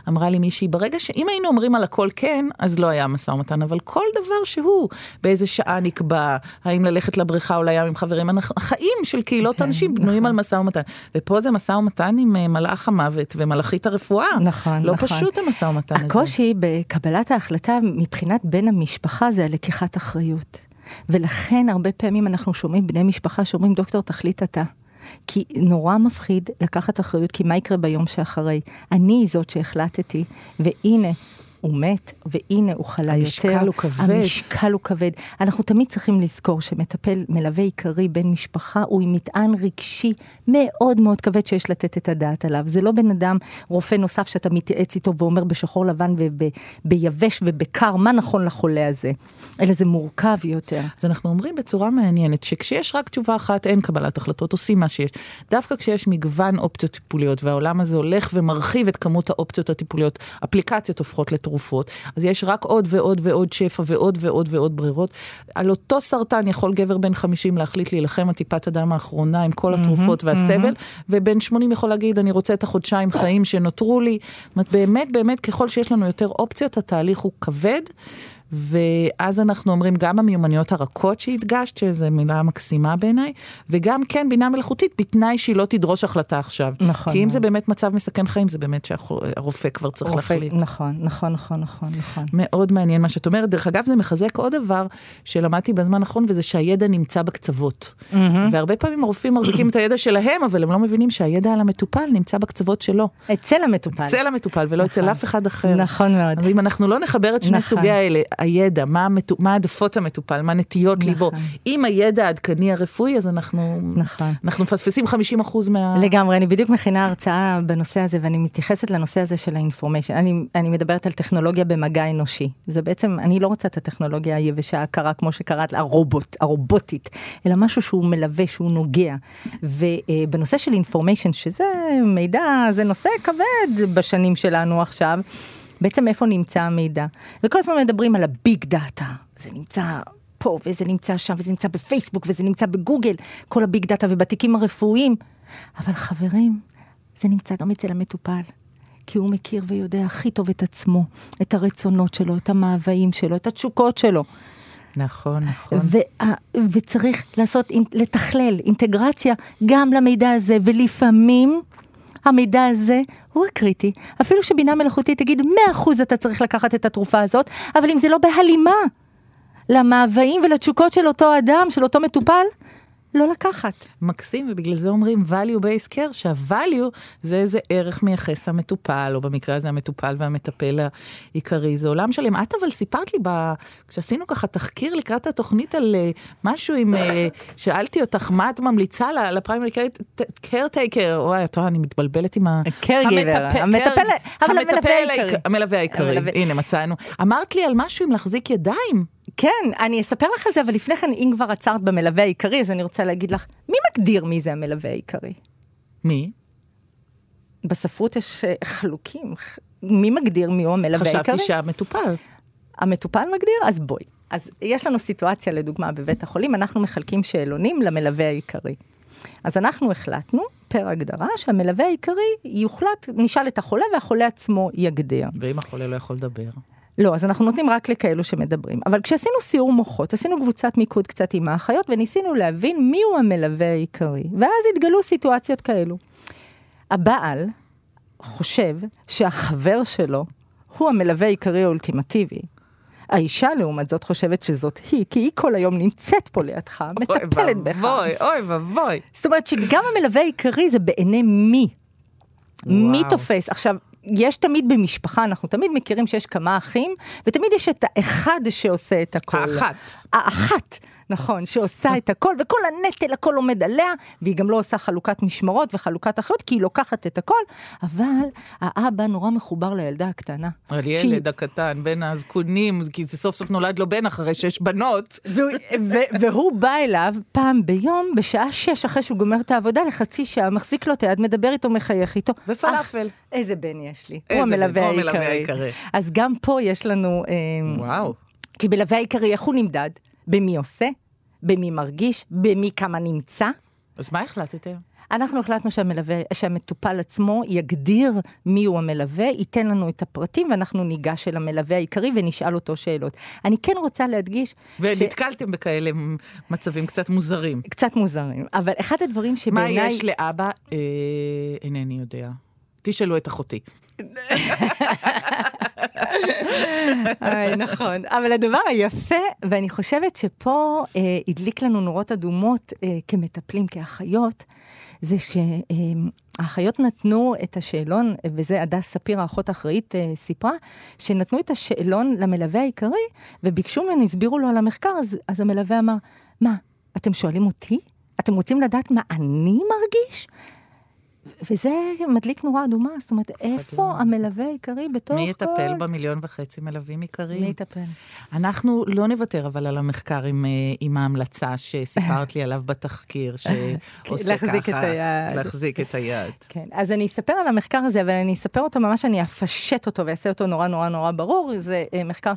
אמרה לי מישהי, ברגע שאם היינו אומרים על הכל כן, אז לא היה מסע ומתן, אבל כל דבר שהוא, באיזה שעה נקבע, האם ללכת לבריכה או לים עם חברים, החיים של קהילות אנשים בנויים על מסע ומתן. ופה זה מסע ומתן עם מלאך המוות ומלאכית הרפואה. נכון, לא פשוט המסע ומתן הזה. הקושי בקבלת ההחלטה מבחינת בן המשפחה זה לקיחת אחריות. ולכן הרבה פעמים אנחנו שומעים בני משפחה שאומרים, דוקטור תחליט אתה, כי נורא מפחיד לקחת אחריות, כי מה יקרה ביום שאחרי? אני זאת שהחלטתי, והנה הוא מת, והנה הוא חלה יותר. המשקל הוא כבד. המשקל הוא כבד. אנחנו תמיד צריכים לזכור שמטפל מלווה עיקרי בן משפחה, הוא עם מטען רגשי מאוד מאוד כבד שיש לתת את הדעת עליו. זה לא בן אדם, רופא נוסף שאתה מתייעץ איתו ואומר בשחור לבן וביבש ובקר, מה נכון לחולה הזה? אלא זה מורכב יותר. אז אנחנו אומרים בצורה מעניינת, שכשיש רק תשובה אחת, אין קבלת החלטות, עושים מה שיש. דווקא כשיש מגוון אופציות טיפוליות, והעולם הזה הולך ומרחיב את כמות האופציות הטיפוליות, אפליקציות הופכות תרופות, אז יש רק עוד ועוד ועוד שפע ועוד ועוד ועוד ברירות. על אותו סרטן יכול גבר בן 50 להחליט להילחם הטיפת הדם האחרונה עם כל התרופות והסבל, ובן 80 יכול להגיד, אני רוצה את החודשיים חיים שנותרו לי. באמת, באמת, ככל שיש לנו יותר אופציות, התהליך הוא כבד, ואז אנחנו אומרים גם המיומנויות הרכות שהתגשת, שזו מילה מקסימה בעיניי, וגם כן בינה מלאכותית, בתנאי שהיא לא תדרוש החלטה עכשיו. נכון. כי אם זה באמת מצב מסכן חיים, זה באמת שהרופא כבר צריך להחליט. נכון, נכון, נכון, נכון. מאוד מעניין מה שאת אומרת. דרך אגב, זה מחזק עוד דבר שלמדתי בזמן האחרון, וזה שהידע נמצא בקצוות. והרבה פעמים הרופאים מחזיקים את הידע שלהם, אבל הם לא מבינים שהידע על המטופל נמצא בקצוות שלו. אצל המטופל. אצל המטופל, ולא אצל אף אחד אחר. נכון מאוד. אז אם אנחנו לא נחבר את שני סוגי האלה, הידע, מה העדפות המטופל, מה נטיות ליבו. אם הידע עדכני הרפואי, אז אנחנו מפספסים 50% מה... לגמרי, אני בדיוק מכינה הרצאה בנושא הזה, ואני מתייחסת לנושא הזה של האינפורמיישן. אני מדברת על טכנולוגיה במגע אנושי. זה בעצם, אני לא רוצה את הטכנולוגיה היבשה הקרה, כמו שקראת, הרובוטית, אלא משהו שהוא מלווה, שהוא נוגע. ובנושא של אינפורמיישן, שזה מידע, זה נושא כבד בשנים שלנו עכשיו, בעצם איפה נמצא המידע. וכל הזמן מדברים על הביג דאטה. זה נמצא פה, וזה נמצא שם, וזה נמצא בפייסבוק, וזה נמצא בגוגל, כל הביג דאטה ובתיקים הרפואיים. אבל חברים, זה נמצא גם אצל המטופל. כי הוא מכיר ויודע הכי טוב את עצמו, את הרצונות שלו, את המאוויים שלו, את התשוקות שלו. נכון, נכון. וצריך לתכלל אינטגרציה גם למידע הזה, ולפעמים המידע הזה הוא הקריטי. אפילו שבינה מלאכותית תגיד 100% אתה צריך לקחת את התרופה הזאת, אבל אם זה לא בהלימה למאוויים ולתשוקות של אותו אדם, של אותו מטופל, לא לקחת. מקסים, ובגלל זה אומרים value based care, שה-value זה איזה ערך מייחס המטופל, או במקרה הזה המטופל והמטפל העיקרי. זה עולם שלם. את אבל סיפרת לי, כשעשינו ככה תחקיר לקראת התוכנית על משהו עם, שאלתי אותך, מה את ממליצה לפריימרי קרטייקר? וואי, אני מתבלבלת עם המלווה העיקרי. הנה, מצאנו. אמרת לי על משהו עם להחזיק ידיים. כן, אני אספר לך על זה, אבל לפני כן, אם כבר עצרת במלווה העיקרי, אז אני רוצה להגיד לך, מי מגדיר מי זה המלווה העיקרי? מי? בספרות יש חלוקים. מי מגדיר מי הוא המלווה העיקרי? חשבתי שהמטופל. המטופל מגדיר? אז בואי. אז יש לנו סיטואציה, לדוגמה, בבית החולים, אנחנו מחלקים שאלונים למלווה העיקרי. אז אנחנו החלטנו, פר הגדרה, שהמלווה העיקרי יוחלט, נשאל את החולה, והחולה עצמו יגדיר. ואם החולה לא יכול לדבר? לא, אז אנחנו נותנים רק לכאלו שמדברים. אבל כשעשינו סיור מוחות, עשינו קבוצת מיקוד קצת עם האחיות, וניסינו להבין מיהו המלווה העיקרי. ואז התגלו סיטואציות כאלו. הבעל חושב שהחבר שלו הוא המלווה העיקרי האולטימטיבי. האישה לעומת זאת חושבת שזאת היא, כי היא כל היום נמצאת פה לידך, מטפלת בך. אוי ואבוי. זאת אומרת שגם המלווה העיקרי זה בעיני מי. מי תופס. עכשיו, יש תמיד במשפחה, אנחנו תמיד מכירים שיש כמה אחים, ותמיד יש את האחד שעושה את הכל. האחת. נכון, שעושה את הכל, וכל הנטל, הכל עומד עליה, והיא גם לא עושה חלוקת משמרות וחלוקת אחריות, כי היא לוקחת את הכל, אבל האבא נורא מחובר לילדה הקטנה. על ילד הקטן, בין הזקונים, כי זה סוף סוף נולד לו בן אחרי 6 בנות. והוא בא אליו פעם ביום, בשעה 6, אחרי שהוא גומר את העבודה, לחצי שעה, מחזיק לו את היד, מדבר איתו, מחייך איתו. ופלאפל. איזה בן יש לי. הוא המלווה העיקרי. אז גם פה יש לנו... וואו. כי מלווה העיקרי, איך הוא נמדד? במי עושה, במי מרגיש, במי כמה נמצא. אז מה החלטתם? אנחנו החלטנו שהמטופל עצמו יגדיר מי הוא המלווה, ייתן לנו את הפרטים, ואנחנו ניגש אל המלווה העיקרי ונשאל אותו שאלות. אני כן רוצה להדגיש... ונתקלתם בכאלה מצבים קצת מוזרים. קצת מוזרים, אבל אחד הדברים שבעיניי... מה יש לאבא? אינני יודע. תשאלו את אחותי. נכון, אבל הדבר היפה, ואני חושבת שפה הדליק לנו נורות אדומות כמטפלים, כאחיות, זה שהאחיות נתנו את השאלון, וזה הדס ספיר, האחות האחראית, סיפרה, שנתנו את השאלון למלווה העיקרי, וביקשו ממנו, הסבירו לו על המחקר, אז המלווה אמר, מה, אתם שואלים אותי? אתם רוצים לדעת מה אני מרגיש? וזה מדליק נורא אדומה, זאת אומרת, איפה המלווה העיקרי בתוך כל... מי יטפל ב1.5 מיליון מלווים עיקריים? מי יטפל? אנחנו לא נוותר אבל על המחקר עם ההמלצה שסיפרת לי עליו בתחקיר, שעושה ככה, להחזיק את היד. כן, אז אני אספר על המחקר הזה, אבל אני אספר אותו ממש, אני אפשט אותו ואעשה אותו נורא נורא נורא ברור, זה מחקר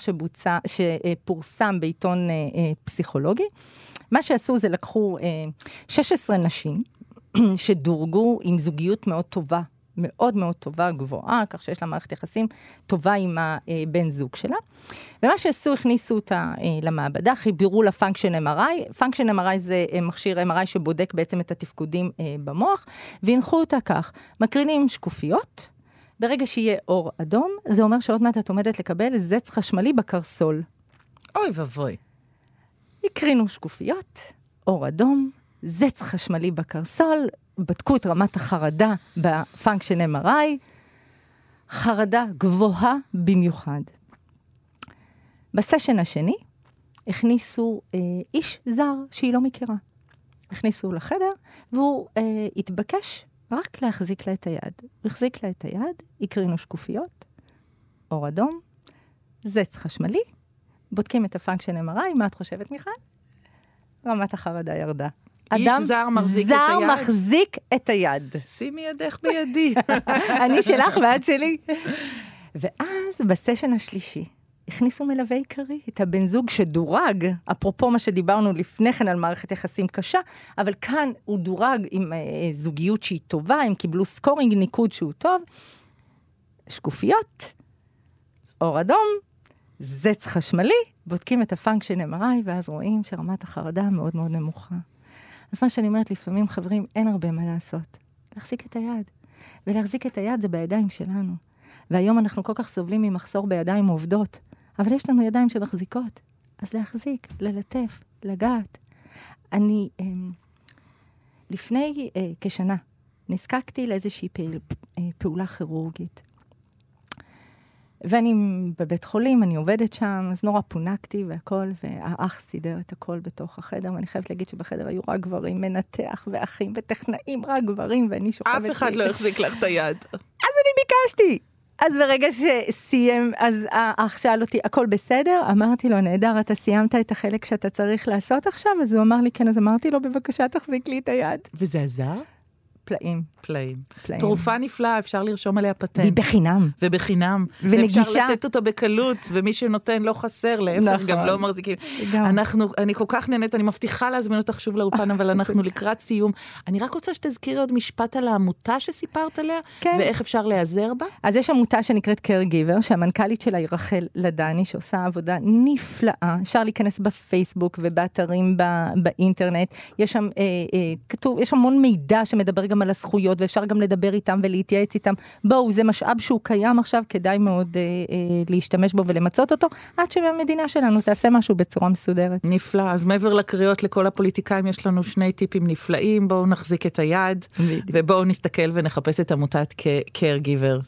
שפורסם בעיתון פסיכולוגי. מה שעשו זה לקחו 16 נשים, שדורגו עם זוגיות מאוד טובה, מאוד מאוד טובה, גבוהה, כך שיש לה מערכת יחסים טובה עם הבן זוג שלה. ומה שעשו, הכניסו אותה למעבדה, חיברו לה פונקשן MRI. פונקשן MRI זה מכשיר MRI שבודק בעצם את התפקודים במוח, והנחו אותה כך, מקרינים שקופיות, ברגע שיהיה אור אדום, זה אומר שעוד מעט את עומדת לקבל זץ חשמלי בקרסול. אוי ובוי. הקרינו שקופיות, אור אדום, זץ חשמלי בקרסול, בדקו את רמת החרדה בפונקשן MRI, חרדה גבוהה במיוחד. בסשן השני, הכניסו איש זר שהיא לא מכירה. הכניסו לחדר, והוא התבקש רק להחזיק לה את היד. החזיק לה את היד, הקרינו שקופיות, אור אדום, זץ חשמלי, בודקים את הפונקשן MRI, מה את חושבת מיכל? רמת החרדה ירדה. איש זר מחזיק את היד. שימי ידך בידי. אני שלך ועד שלי. ואז בסשן השלישי, הכניסו מלווה עיקרי, את הבן זוג שדורג, אפרופו מה שדיברנו לפני כן על מערכת יחסים קשה, אבל כאן הוא דורג עם זוגיות שהיא טובה, הם קיבלו סקורינג, ניקוד שהוא טוב, שקופיות, אור אדום, זץ חשמלי, בודקים את הפונקשן MRI, ואז רואים שרמת החרדה מאוד מאוד נמוכה. אז מה שאני אומרת, לפעמים, חברים, אין הרבה מה לעשות. להחזיק את היד. ולהחזיק את היד זה בידיים שלנו. והיום אנחנו כל כך סובלים ממחסור בידיים עובדות, אבל יש לנו ידיים שמחזיקות. אז להחזיק, ללטף, לגעת. אני, לפני כשנה, נזקקתי לאיזושהי פעולה כירורגית. ואני בבית חולים, אני עובדת שם, אז נורא פונקתי והכל, והאח סידר את הכל בתוך החדר, ואני חייבת להגיד שבחדר היו רק גברים, מנתח ואחים וטכנאים, רק גברים, ואני שוכבת... אף אחד לא החזיק לך את היד. אז אני ביקשתי! אז ברגע שסיים, אז האח שאל אותי, הכל בסדר? אמרתי לו, נהדר, אתה סיימת את החלק שאתה צריך לעשות עכשיו? אז הוא אמר לי, כן, אז אמרתי לו, בבקשה, תחזיק לי את היד. וזה עזר? פלאים. פלאים. תרופה נפלאה, אפשר לרשום עליה פטנט. והיא בחינם. ובחינם. ונגישה. אפשר לתת אותה בקלות, ומי שנותן לא חסר, להפך גם לא מרזיקים. אני כל כך נהנית, אני מבטיחה להזמין אותך שוב לאולפן, אבל אנחנו לקראת סיום. אני רק רוצה שתזכירי עוד משפט על העמותה שסיפרת עליה, ואיך אפשר להיעזר בה. אז יש עמותה שנקראת קארגיבר, שהמנכ"לית שלה היא רחל לדני, שעושה עבודה נפלאה. אפשר להיכנס בפייסבוק ובאתרים באינטרנט. יש שם כתוב, יש המון מידע שמדבר גם גם על הזכויות, ואפשר גם לדבר איתם ולהתייעץ איתם. בואו, זה משאב שהוא קיים עכשיו, כדאי מאוד להשתמש בו ולמצות אותו, עד שבמדינה שלנו תעשה משהו בצורה מסודרת. נפלא, אז מעבר לקריאות לכל הפוליטיקאים, יש לנו שני טיפים נפלאים, בואו נחזיק את היד, ובואו נסתכל ונחפש את עמותת קארגיבר.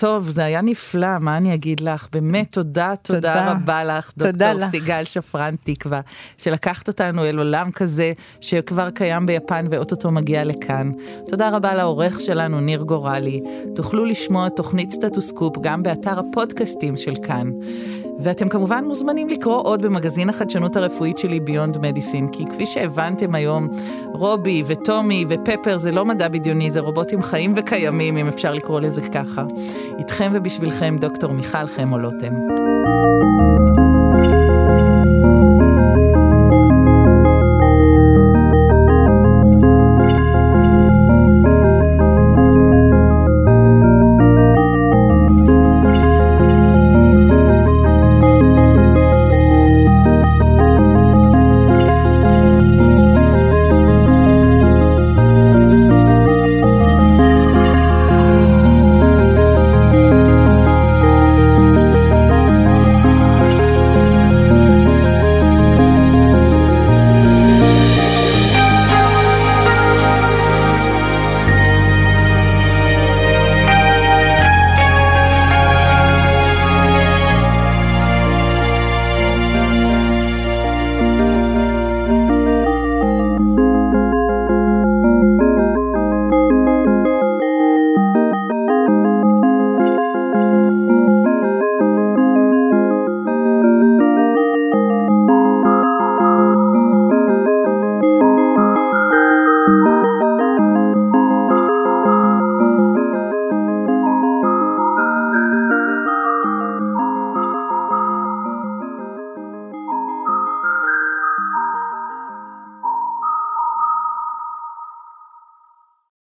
טוב, זה היה נפלא, מה אני אגיד לך? באמת תודה רבה לך, דוקטור סיגל שפרן תקווה, שלקחת אותנו אל עולם כזה שכבר קיים ביפן ואוטוטו מגיע לכאן. תודה רבה לעורך שלנו, ניר גורלי. תוכלו לשמוע תוכנית סטטוס קופ גם באתר הפודקאסטים של כאן. ואתם כמובן מוזמנים לקרוא עוד במגזין החדשנות הרפואית שלי Beyond Medicine, כי כפי שהבנתם היום, רובי ותומי ופפר זה לא מדע בדיוני, זה רובוטים חיים וקיימים, אם אפשר לקרוא לזה ככה. איתכם ובשבילכם דוקטור מיכל חמולותם.